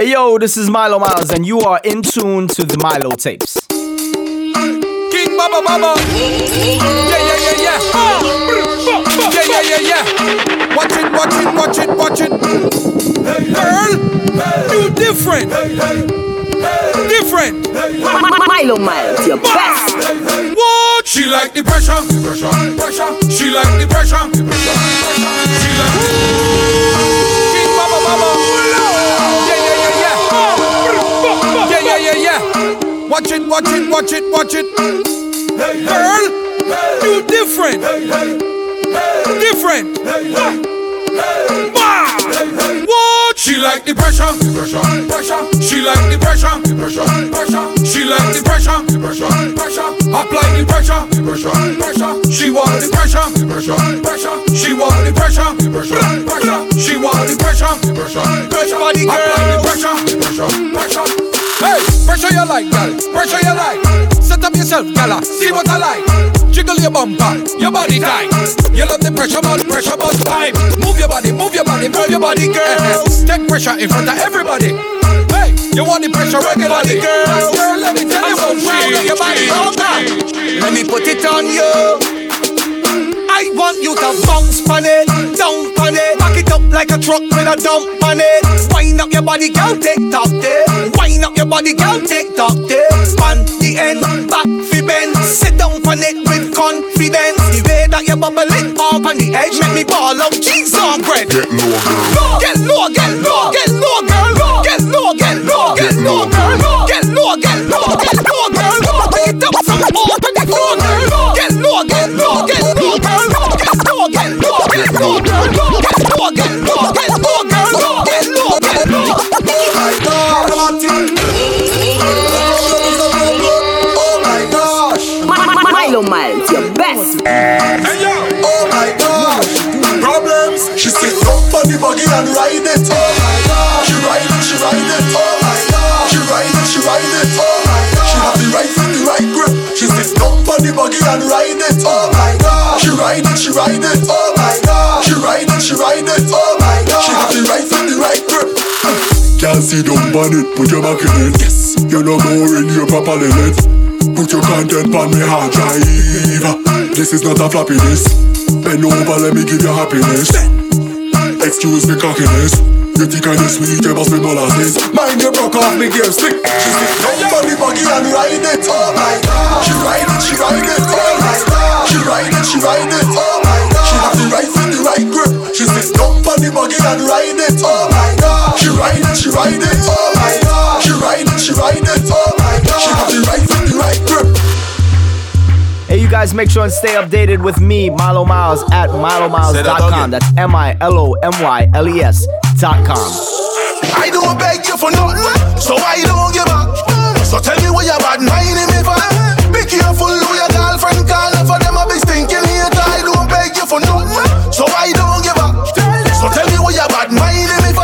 Hey yo, this is Milo Miles, and you are in tune to the Milo Tapes. King Baba Baba. Yeah. Watch it. Girl, you different. Different. Milo Miles, your best. What? She like the pressure. She like the pressure. She like King Baba Baba. Yeah. Watch it. Hey, girl, hey, you different. Different. What? She like the pressure. She like the pressure. She like the pressure. Apply the pressure. She want the pressure. She want the pressure. She want the pressure. Apply the pressure. Hey, pressure you like, girl, pressure you like. Set up yourself, gala, see what I like. Jiggle your bumper, your body tight. You love the pressure ball vibe. Move your body, move your body, girl. Take pressure in front of everybody. Hey, you want the pressure regularly, girl. Girl, let me tell you something. Your body, hold on. Let me put it on you. I want you to bounce on it, down on it. Back it up like a truck with a dump on it. Wind up your body, girl, take top there. Wind up your body, girl, take top there. Span the end, back fi bend. Sit down on it with confidence. The way that you bubble it up on the edge, make me ball out cheese on bread. Get low, girl. Get low, girl. Get low, girl. Get low, girl. Get up some more on the floor, girl. Get low, girl. And ride it, oh my God. She ride it, oh my God. She ride it, oh my God. She have the right foot, the right grip. She sits up on the buggy and ride it, oh my God. She ride it, oh my God. She ride it, oh my God. She have the right foot, the right grip. Can't see don't burn it, put your back in it. Yes, you're no more in your proper limit. Put your content on me hard drive. This is not a flappiness. Bend over, let me give you happiness. Excuse the cockiness. You think I just sweet, you must be molasses. Mind your broke off me game stick. She sit down on the buggy and ride it, oh my God. She ride it, oh my God. She ride it, oh my God. She have the right foot, the right grip. She sit down on the buggy and ride it, oh my God. She ride it, oh my God. She ride it, oh my God. She have the right foot, the right grip. Hey, you guys, make sure and stay updated with me, Milo Miles, at milomiles.com. That's MILOMYLES.com. I don't beg you for nothing, so I don't give up. So tell me what your bad mind in me for. Be careful who your girlfriend call for them a big stinking here. I don't beg you for nothing, so I don't give up. So tell me what your bad mind in me for.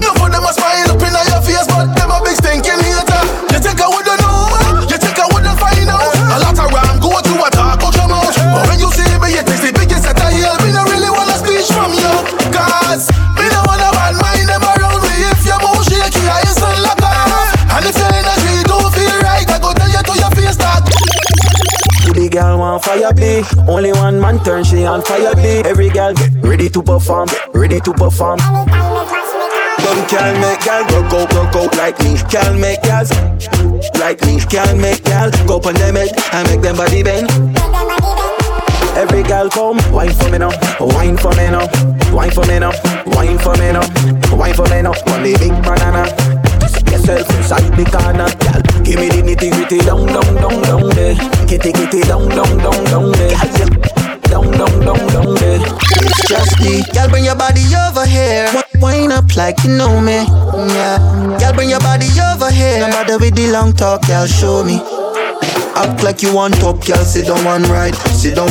No for them a smile up in your face, but them a big stinking here. You think I wouldn't know? You think I wouldn't find out? A lot of ram go to a dark out your mouth. But when you see me, you think the biggest at the hill. Me no really wanna speech from you, cause me no wanna bad mind them around me. If your mouth shaky, I is on lock off. And if your energy don't feel right, I go tell you to your face that the girl want fire be. Only one man turn she on fire be. Every girl get ready to perform, Don't can't make girl go like me. Can't make girls like me. Can't make girl go pon them head and make them body bend. Every girl come wine for me now. Want the big banana? Yourself inside the corner, girl. Give me the nitty gritty down there. Kitty down there. Down there. Just me. Girl, bring your body over here. Wind up like you know me. Yeah. Girl, bring your body over here. No matter with the long talk, girl, show me. Act like you on top, girl. Sit down one right. Come sit on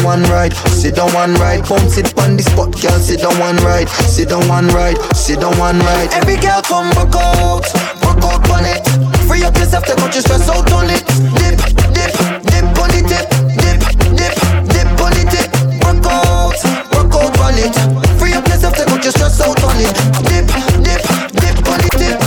the spot, girl. Sit down one right. Every girl come rock out on it. Free up yourself, take out your stress out on it. Dip on the tip. Dip on the tip. Rock out on it. Free up yourself, take out your stress out on it. Dip on the tip.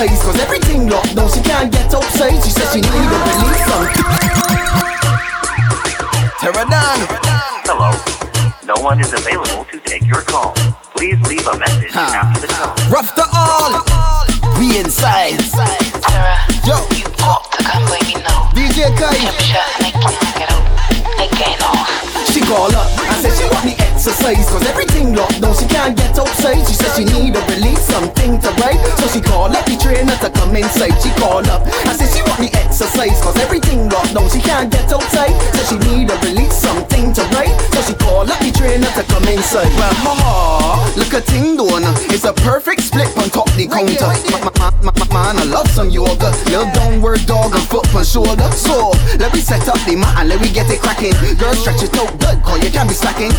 place, cause everything locked down, she can't get outside. She says she need a police song. Terradan. Hello. No one is available to take your call. Please leave a message after the tone. Rough to all. We inside. Tara, yo, you got to come with me now. DJ Kai. I can't get out. I can't off. She call up. I said she want me exercise, cause everything locked down, she can't get outside. She said she need a release, something to write. So she call up the trainer to come inside. She call up, I said she want me exercise, cause everything locked down, she can't get outside. So she need a release, something to write. So she call up the trainer to come inside. Well, ha-ha, look a ting doing. It's a perfect split on top the counter. Man, I love some yoga. Little downward dog and foot on shoulder. So, let me set up the mat and let me get it cracking. Girl, stretch it out good, cause you can't be slacking.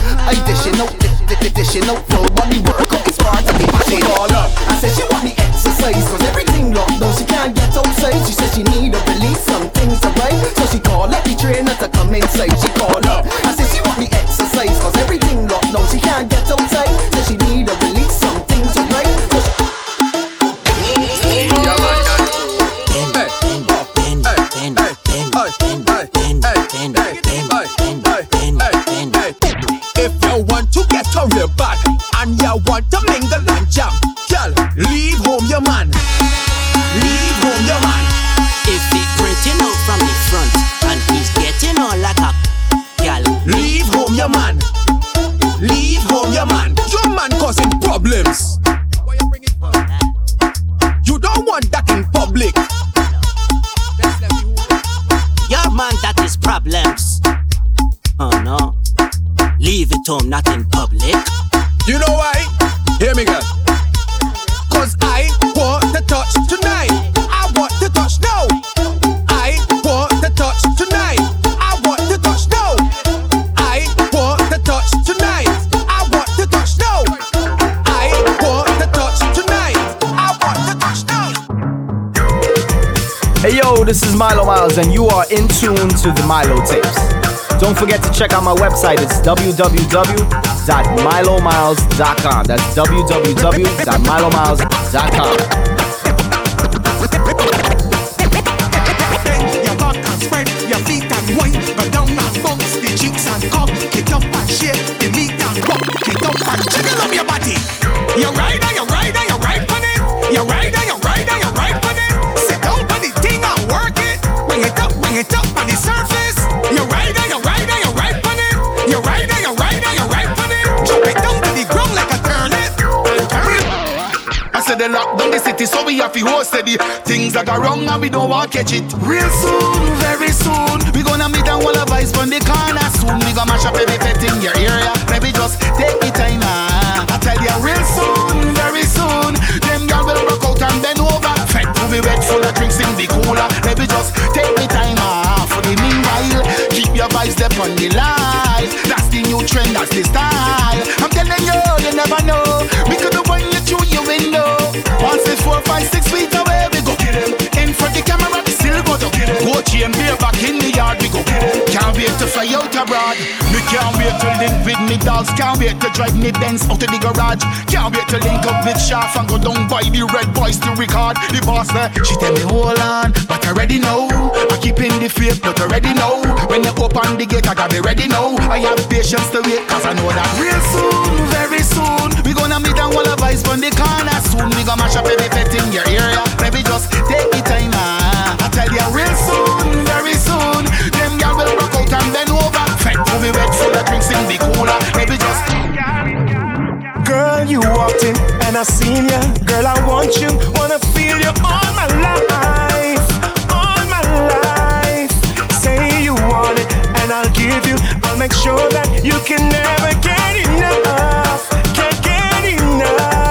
Dishing out, full body workout, it's part of the machine. All up, I said she want me exercise, cause everything locked down, she can't get outside. She said she need a release, some things to write. So she call up the trainer to come inside. She call up, I said she want me exercise, cause everything locked down, she can't get outside. So she need a release, some things to write. Your back and you want to mingle and jam, girl, leave home your man. Leave home your man. If he printing out from the front and he's getting all like a girl, leave home your man. Leave home your man. Your man causing problems. You don't want that in public. Your man that is problems. Oh no. Leave it home, not in public. You know why? Hear me, girl. Cause I want the touch tonight. I want the touch now. I want the touch tonight. I want the touch now. I want the touch tonight. I want the touch now. I want the touch tonight. I want the touch now. Hey yo, this is Milo Miles and you are in tune to the Milo Tapes. Don't forget to check out my website. It's www.milomiles.com. That's www.milomiles.com. They lock down the city, so we have to host steady. Things that are wrong and we don't want catch it. Real soon, very soon, we gonna meet and all of us from the corner. Soon we gonna mash up every pet in your area. Maybe just take the time, I tell you, real soon, very soon, them girl will rock out and bend over. Fed to be wet, full of drinks in the cooler. Maybe just take the time, for the meanwhile, keep your vibes up on the life. That's the new trend, that's the style. I'm telling you never know. We could do one you through your window. 1, 6, 4, 5, 6 feet away, we go get him. In front of the camera, we still go to get him. Gucci and beer back in the yard, we go get him. Can't wait to fly out abroad. Me can't wait to live with me dolls. Can't wait to drive me Benz out of the garage. Can't wait to link up with Shaft and go down by the Red Boys to record. The boss there, she tell me hold on, but I already know. I keep in the faith, but I already know. When you open the gate, I gotta be ready now. I have patience to wait, cause I know that real soon, very soon, we gonna meet and all of us from the corner. Soon we gonna mash up every pet in your area. Maybe just take the time, I tell you real soon, very soon, them girl will rock out and bend over. Fed to be wet, full of drinks in the cooler. Maybe just girl, you walked in and I seen ya. Girl, I want you, wanna feel you all my life, say you want it and I'll give you. I'll make sure that you can never get enough, can't get enough.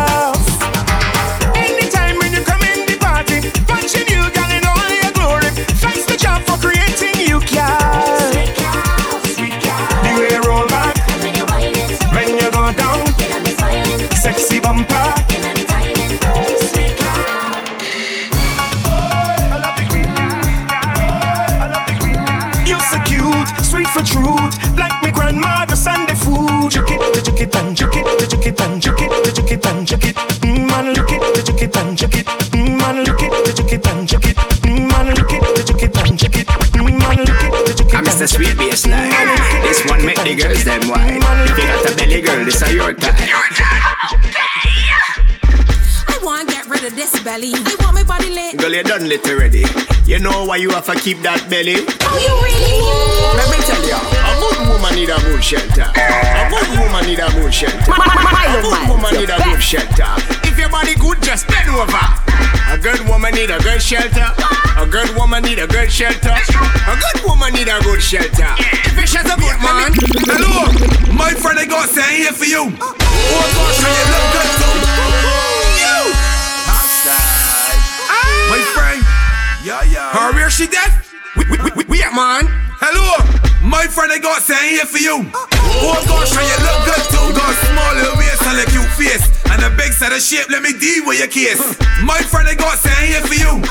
Juke it and juke it, and juke it, and juke it. Man, juke it, juke it, and juke it. man, lick it, they took it and check it. Man, lick it, they took it and check it. Man, lick it, they took it and check it. I miss the sweet bass line. This one make the girls them wine. If you got a belly girl, this is your time. I want to get rid of this belly. I want my body lit. Girl, you done lit already. You know why you have to keep that belly? Oh, you really? Let me tell you, a good woman need a good shelter. A good woman need a good shelter. A good woman need a good shelter. If your body good, just bend over. A good woman need a good shelter. A good woman need a good shelter. A good woman need a good shelter. If your shelter good, man. Hello, my friend, I got saying here for you. Oh gosh, you look good too. You. My friend. Yeah, yeah. Her where she dead? We at man. Hello, my friend I got saying here for you. Oh gosh, and you look good too. Got small little waist and a cute face and a big set of shape. Let me deal with your case. My friend I got saying here for you.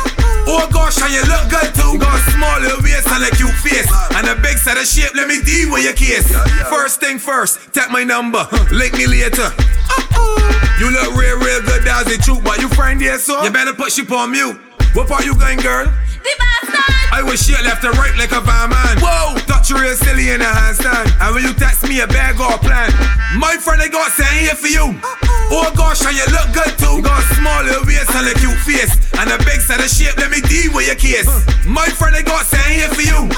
Oh gosh, and you look good too. Got small little waist and a cute face and a big set of shape. Let me deal with your case. First thing first, take my number. Link me later. You look real, real good. That's the truth, but you friend here, so you better put shit on mute. What part you going, girl? The bastard! I was shit left and right like a van man. Whoa! Touch you real silly in a handstand. And when you text me, a bag or a plan. My friend, I got saying here for you. Oh gosh, and you look good too. Got small little waist and a cute face. And a big set of shape, let me deal with your case. My friend, I got saying here for you.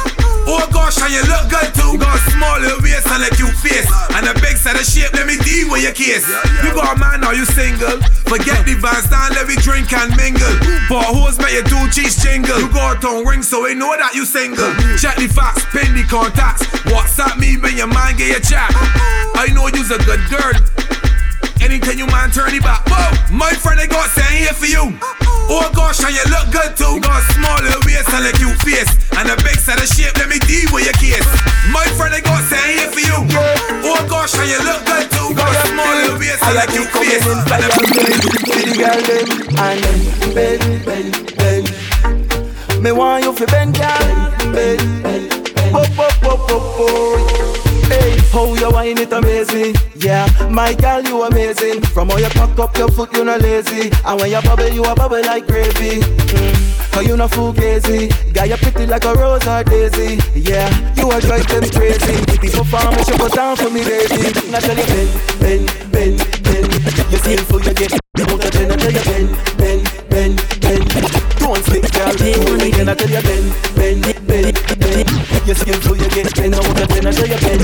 Oh gosh, and you look good too. Got small little waist and a cute face. And a big set of shape, let me deal with your case. You got a man, are you single? Forget the van stand, let me drink and mingle. For hoes, make your two cheeks jingle. You got a tongue ring, so we know that you single. Check the facts, pin the contacts. WhatsApp me when your man get your chat. I know you's a good girl. Anything you man turn it back. Whoa, my friend I got saying here for you. Oh gosh, and you look good too. Got small little waist and a cute face and a big set of shape. Let me deal with your case. My friend I got saying here for you. Oh gosh, and you look good too. Got small little waist and a cute face and a big girl them and them bend. Me want you for bend, girl. Bend. Up, up, up, up, up. Hey, how you wine it amaze me, yeah. My girl, you amazing. From how you pack up your foot, you no lazy. And when you a bubble like gravy. Cause you no fool gazy. Girl, you pretty like a rose or daisy, yeah. You a drive them crazy. Pretty performance, you go down for me, baby. Now tell you bend. You still fool, you get out of. Now tell you bend. Don't stick, girl. Now tell you bend. You still fool, you get out of. Now tell you bend.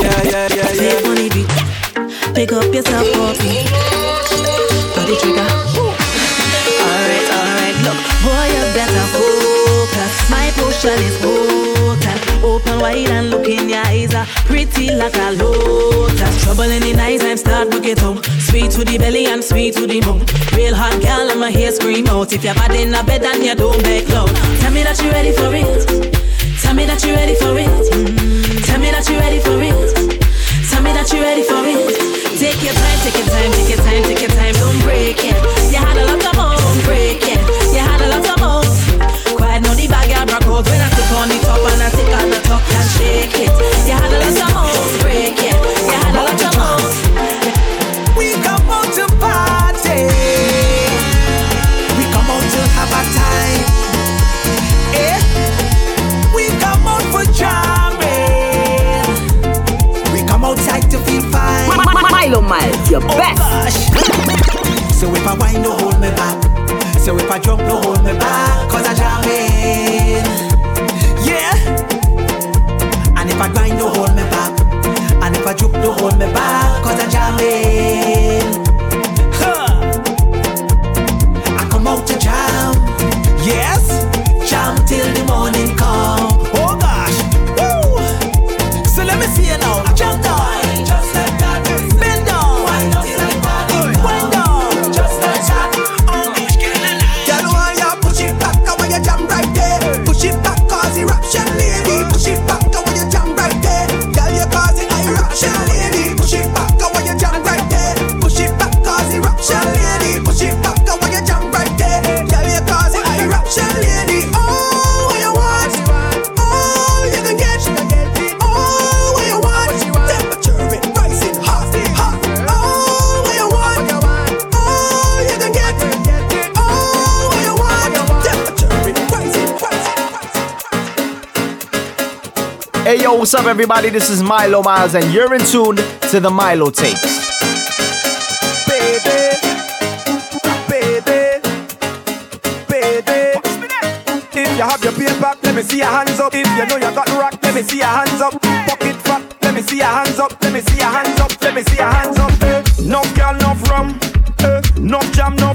Yeah. Money beat. Pick up yourself, coffee. Body trigger. Alright, look, boy, you better focus. My potion is potent. Open wide and look in your eyes. Pretty like a lotus. Trouble in the night, I'm start book it out. Sweet to the belly and sweet to the mouth. Real hot girl, I'ma hear scream out. If you're bad in a bed and you don't make love, tell me that you ready for it. Tell me that you ready for it. Tell me that you ready for it. Tell me that you ready for it. Take your time. Don't break it. You had a lot of more. Don't break it. You had a lot of more. Quiet now the bag I broke out. When I took on the top and I take on the top and shake it. You had a lot of more. Don't break it. You had a lot of more. We come out to party. We come out to have a time. Milo Miles, your best. So if I wine, no hold me back. So if I jump, no hold me back. Cause I jam in. Yeah. And if I grind, no hold me back. And if I jump, no hold me back. Cause I jam in. Huh. I come out to jam. Yes. Jam till the morning come. Oh gosh. Woo. So let me see you now. I jam down. Push it back, I want you jump right there. Yo, what's up, everybody? This is Milo Miles, and you're in tune to the Milo Tapes. Baby, if you have your paper, let me see your hands up. If you know you got rock, let me see your hands up. Pocket fat, let me see your hands up. Let me see your hands up. Let me see your hands up. No girl, no rum, no jam, no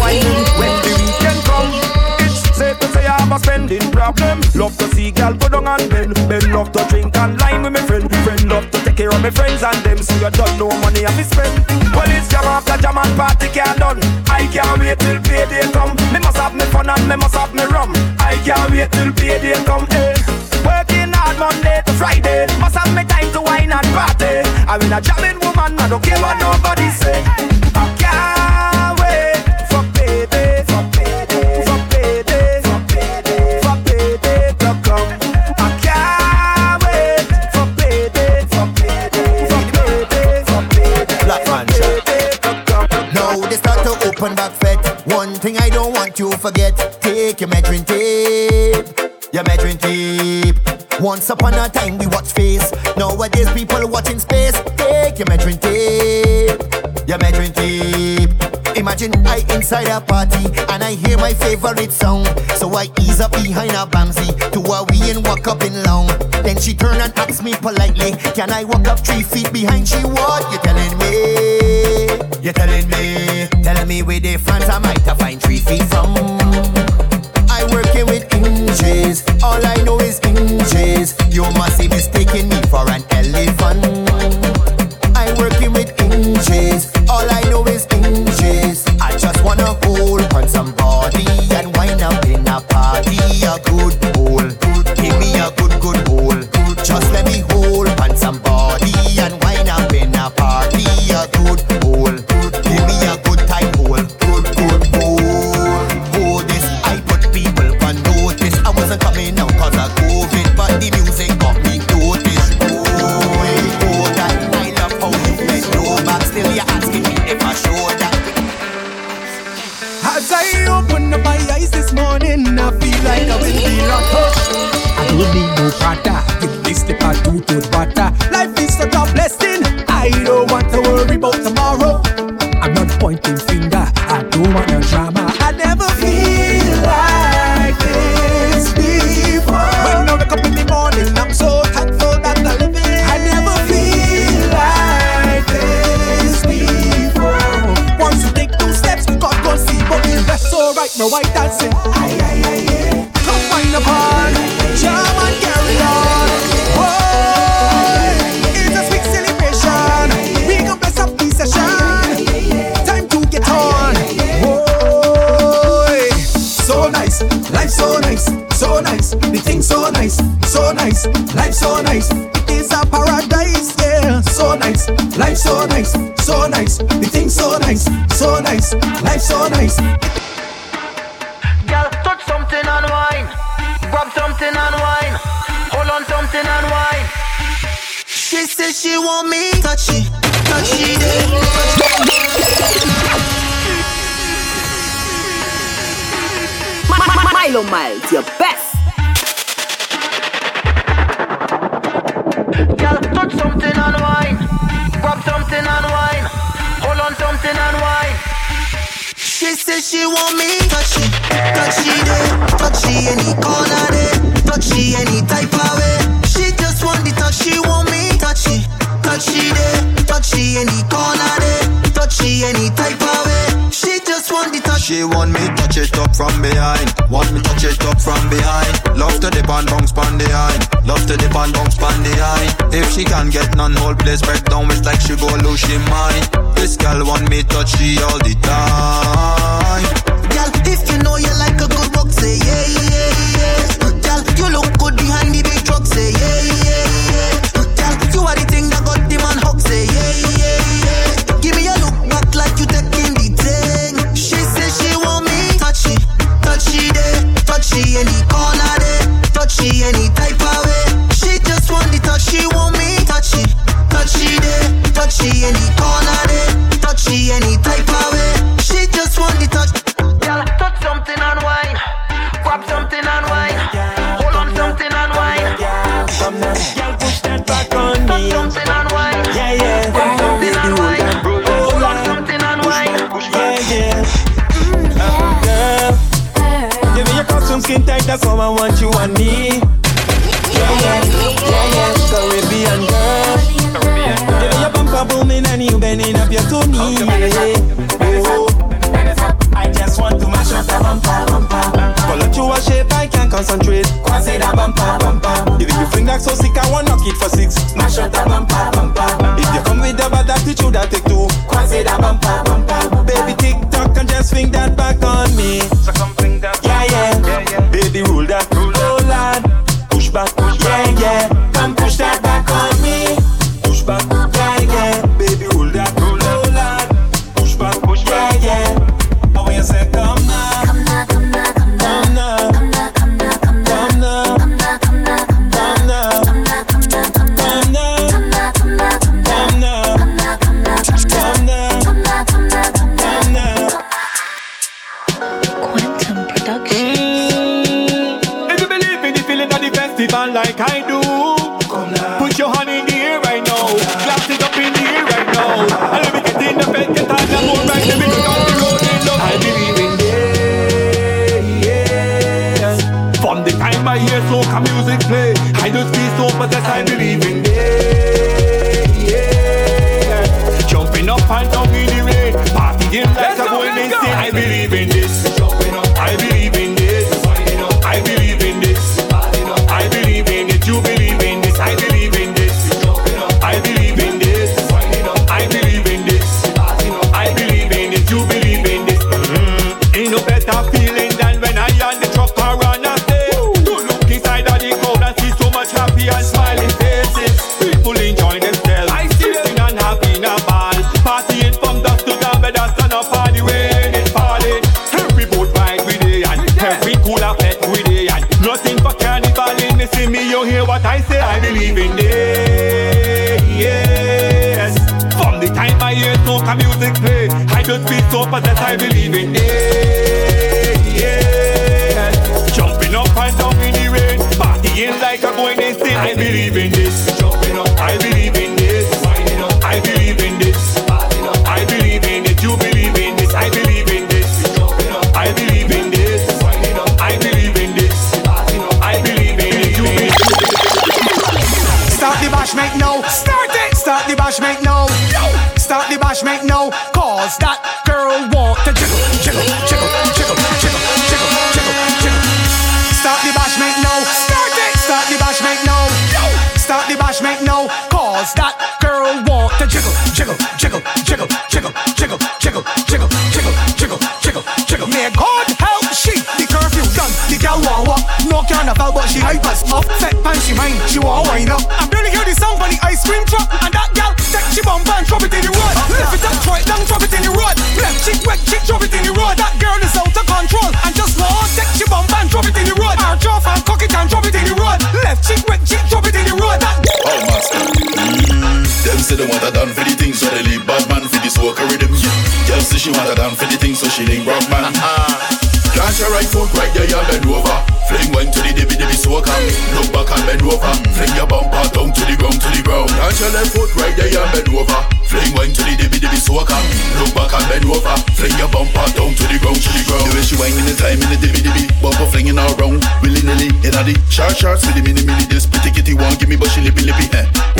wine. When the weekend comes, safe to say I have a spending problem. Love to see gal go down and bend. Men love to drink and line with me friend. Friend love to take care of me friends and them. So you don't know money I be spend. Well, it's jam after jam and party can't done. I can't wait till payday come. Me must have me fun and me must have me rum. I can't wait till payday come, eh. Working hard Monday to Friday. Must have me time to wine and party. I'm in a jamming woman, I don't care what nobody say. I can't wait for payday, for payday, for payday. Open back fet. One thing I don't want you to forget. Take your measuring tape. Your measuring tape. Once upon a time we watch face. Nowadays people watching space. Take your measuring tape. Your measuring tape. Imagine I inside a party and I hear my favorite song. So I ease up behind a Bamsey to a wee and walk up in long. Then she turn and ask me politely, can I walk up 3 feet behind? She, what you telling me? You're telling me, with the fans I might have find 3 feet from. I working with inches, all I know is inches. You must be mistaking me for an elephant. I working with inches, all I know is inches. I just wanna hold on somebody and wind up in a party. A good hole, give me a good hole. Just let me hold on somebody and wind up in a party. A good hole, give me a good time. Life is such a blessing. I don't want to worry about tomorrow. I'm not pointing finger. I don't want no drama. I never feel like this before. When I wake up in the morning, I'm so thankful that I live it. I never feel like this before. Once you take 2 steps, God gon' see. But that's alright, no I dance it. Come find a part, jam and carry on. So nice, life so nice, it is a paradise, yeah. So nice, life so nice, so nice, the thing so nice, life so nice. Girl, touch something and wine, grab something and wine, hold on something and wine. She says she want me, touchy, Milo Miles, your best. Girl, touch something and wine, grab something and wine, hold on something and wine. She says she want me touchy day, touchy any corner day, touchy any type of way. She just want the touch, she want me touchy day, touchy any corner day, touchy any type of way. She just want the touch. She want me touch it up from behind, want me touch it up from behind. Love to dip and bounce on the hind. Love to dip and bounce on the high. If she can't get none, whole place break down. It's like she go lose she mind. This girl want me touchy all the time. Girl, if you know you like a good rock, say yeah. Girl, you look good behind the big truck, say yeah. Girl, you are the thing that got the man hook, say yeah. Give me a look back like you taking the thing. She says she want me touchy day, touchy any corner day, touchy any type of way. She want me touchy day, touchy any corner day, touchy any type of way. She just want the touch. Girl, touch something and now I want you and me. Yeah, yeah, yeah, yeah. Caribbean girl. Yeah, your bumper booming and you bending up your two knees. I just want to mash up the bumper, bumper. Color to a shape I can concentrate. Quasi the bumper, bumper. If you fling that so sick, I won't knock it for six. Mash up the bumper, bumper. If you come with the bad attitude, I take two. Quasi the bumper, bumper. Baby, tick tock and just swing that back on me. So come fling that. Yeah, yeah, yeah, yeah. Baby, rule that. Oh, lad. Push back, push back. Yeah, yeah. Come push that back on me. Push back, yeah, yeah. Baby, rule that. Oh, lad. Push back, push back. Yeah, yeah. How you say come now? Come now, come now, come now. Come now, come now, come now. Come now, come now, come now. Come now, come now, come now. Come now, come now, come now. Come now, come now, come now. Come now, come now, come now. Come now. Quantum Productions. If you believe in the feeling of the festival like I do, put your hand in the air right now. Blast it up in the air right now. And let me get in the bed, get on the board right. Let me get on the road and look. I believe in this. From the time I hear soca music play, I just feel so possessed. I believe in this. Jumping up and down in the rain, partying like I'm going insane. I believe in this. Jumping up, I believe in this. I believe in this. I believe in it. You believe in this. I believe in this. I believe in this. I believe in this. I believe in it. You believe in this. Ain't no better feeling than when I on the truck or on a stage. To look inside of the crowd and see so much happy and smiling faces. People enjoying themselves. I see them and having a ball. Partying from dusk to dawn, but that's not a party when it's falling. Every boat ride with it and every cooler pet with it and nothing but carnival in me. See me, you hear what I say? I believe in this. Yes. From the time I hear soca music play, I just feel so possessed. I believe in this. Yes. Jumping up and down in the rain, partying like I'm going insane. I believe in this. Jumping up, I believe in this. I believe in this. I believe in it. You believe in this. I believe in this. I believe in this. I believe in this. I believe in it. You believe in. Start the bash, make no. Start it. Start the bash, make no. Start the bash, make no. Cause that girl want to jiggle, jiggle, jiggle, jiggle, jiggle, jiggle, jiggle, jiggle. Start the bash, make no. Start it. Start the bash, make no. Start the bash, make no. Cause that girl want to jiggle, jiggle, jiggle, jiggle, jiggle, jiggle, jiggle, jiggle, jiggle, jiggle, jiggle, jiggle. May God help she, the curfew done, the girl won't walk. No carnival but she hype us up. Set pan she mind, she won't wind up. I'm barely hear the sound from the ice cream truck. And that girl, take she bum and drop it in the road. Lift it up, throw it down, drop it in the road. Left cheek, right cheek, drop it in the road. That girl is out of control. And just won't take she bum and drop it in the road. Arch off and cock it and drop it in the road. Left cheek, right cheek, drop it in the road. That oh, them say they want her done for the things, so they leave bad man for this worker rhythm. Girl say she want her done for the things, so she link rock man. Catch her right foot right there, you bend over. Fling wine to the dibby soca. Look back and bend over. Fling your bumper down to the ground, to the ground. Catch her left foot right there, you bend over. Fling wine to the dibby soca. Look back and bend over. Fling your bumper down to the ground, to the ground. The way she wine in the time in the dibby, bumper flinging all round, willy nilly in a di. Short short, silly mini mini. This pretty kitty won't give me, but she lippy lippy.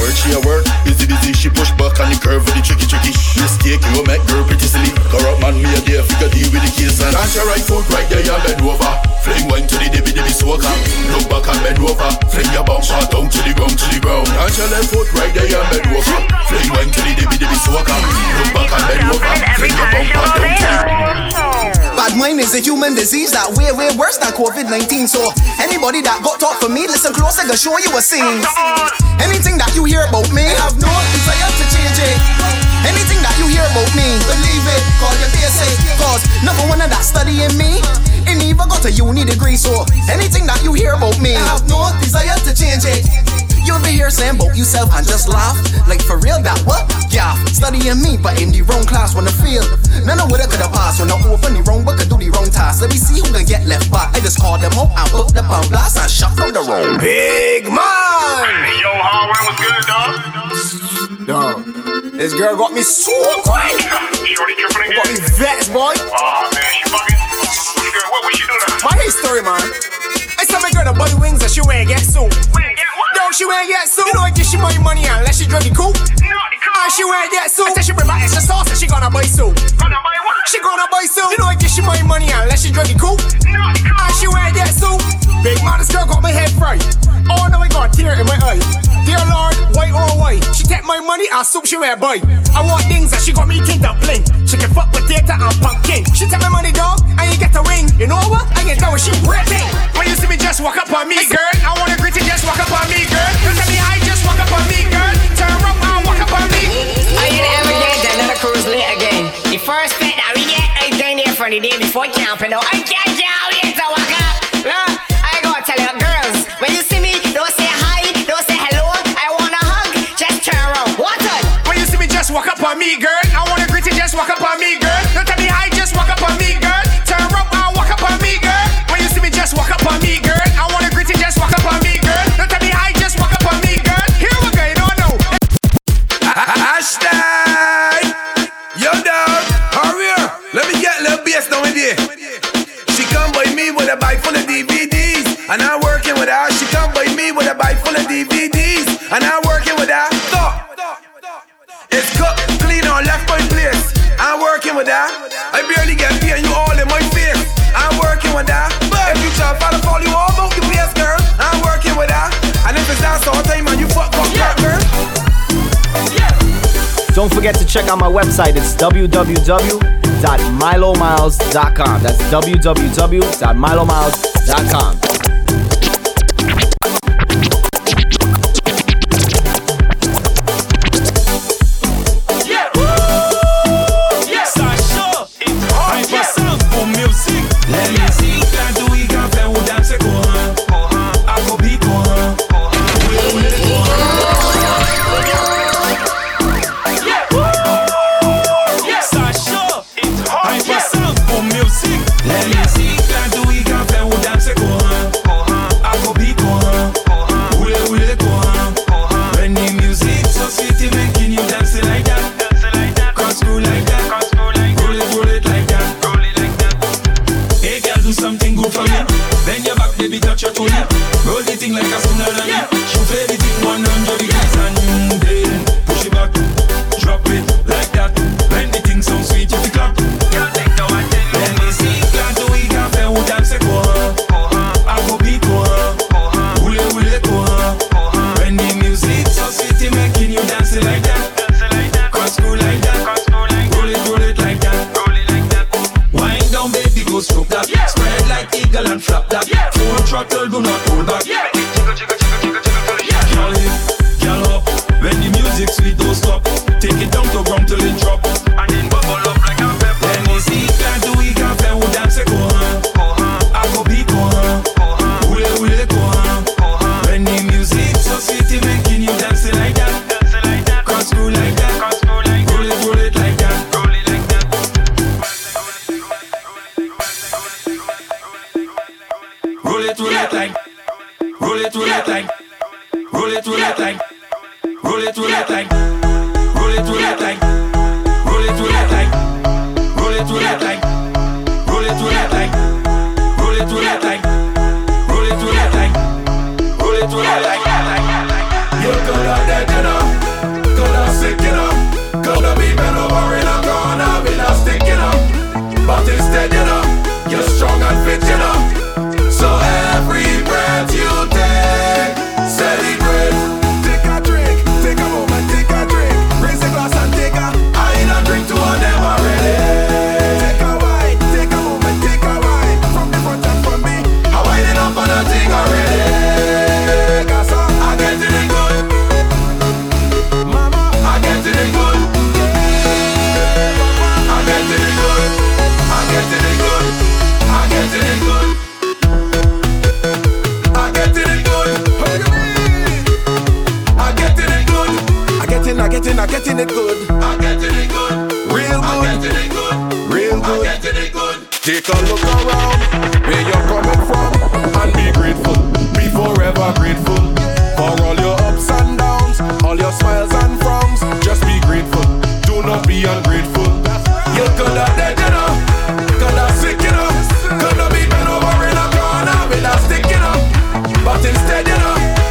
Word she a word, busy busy. She push back on the curve of the tricky tricky. Mistake you make girl pretty silly. Corrupt man me a day, figure deal with the case and catch her right foot right. Yeah, yeah, bend over. Fling wine to the dibby soca. Look back and bend over. Fling your bumper down to the ground, to the ground. Catch your left foot right there, yeah, bend over. Fling wine to the dibby soca. Look back and bend over. Fling your bumper down to the ground. Bad mind is a human disease that way, way worse than COVID-19. So anybody that got talk for me, listen close, I can show you a scene. Anything that you hear about me, I have no desire to change it. Anything that you hear about me, believe it, call your PSA. Cause number one of that studying me ain't even got a uni degree, so anything that you hear about me, I have no desire to change it. You'll be here saying about yourself and just laugh. Like for real, that what? Yeah, studying me, but in the wrong class when I fail. None of what I could have passed when I open the wrong book and do the wrong task. Let me see who can get left back. I just call them out and book the bomb blast and shot from the road. Big man! Yo, Howard, what's good, dog? Dog, this girl got me so quick. She already tripping again. Got me vexed, boy. Aw, man, she fucking... What was she doing? My history, man. I said, naughty cool. And she wear that suit. I said she bring my extra sauce and she gonna buy soup. Gonna buy what? She gonna buy soup. You know I guess she buy money unless she drink it cool. And she wear that suit. Big man, this girl got my head fried. Oh no, I got a tear in my eye. Dear Lord, white or white. She take my money and soup she wear buy. I want things and she got me king that bling. She can fuck with theater and pumpkin. She take my money dog and you get a ring. You know what? I ain't done with she ripping. When you see me just walk up on me girl. I wanna greet you just walk up on me girl. You tell me I just walk up on me girl. Turn around and walk up on me. I did ever get another cruise late again. The first fit that we get I done here from the day before camping. Now I can't get out here to walk up. Look, I gotta tell you girls, when you see me, don't say hi, don't say hello. I wanna hug, just turn around. What up? When you see me just walk up on me girl. I wanna greet you just walk up on me girl. Don't tell me hi, just walk up on me girl. Turn around and walk up on me girl. When you see me just walk up on me girl. I wanna greet you just walk up on me girl. Don't tell me hi, just walk up on me girl. Here we go, you don't know. Hashtag yo dog, hurry up. Let me get little BS down in there. She come by me with a bike full of DVDs. And I'm working with her. She come by me with a bike full of DVDs. And I'm working with her. It's cooked, clean on left my place. I'm working with her. I barely get paid and you all in my face. I'm working with her. But if you try to follow you all about your place, girl. I'm working with her. And if it's not all time and you fuck, girl. Don't forget to check out my website. It's www.milomiles.com. That's www.milomiles.com.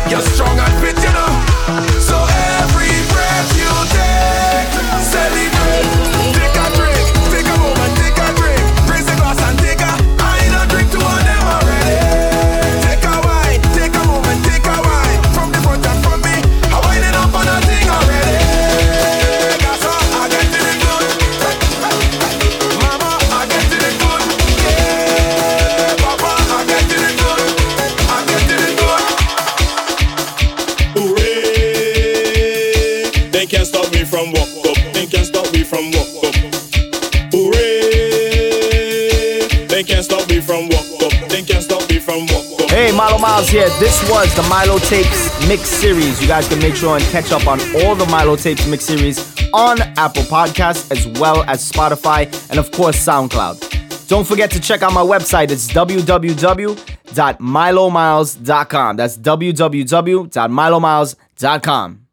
You're strong and fit, you know. So every breath from walk up. They can't stop me from walk up. Hey, Milo Miles here. This was the Milo Tapes Mix Series. You guys can make sure and catch up on all the Milo Tapes Mix Series on Apple Podcasts as well as Spotify and, of course, SoundCloud. Don't forget to check out my website. It's www.milomiles.com. That's www.milomiles.com.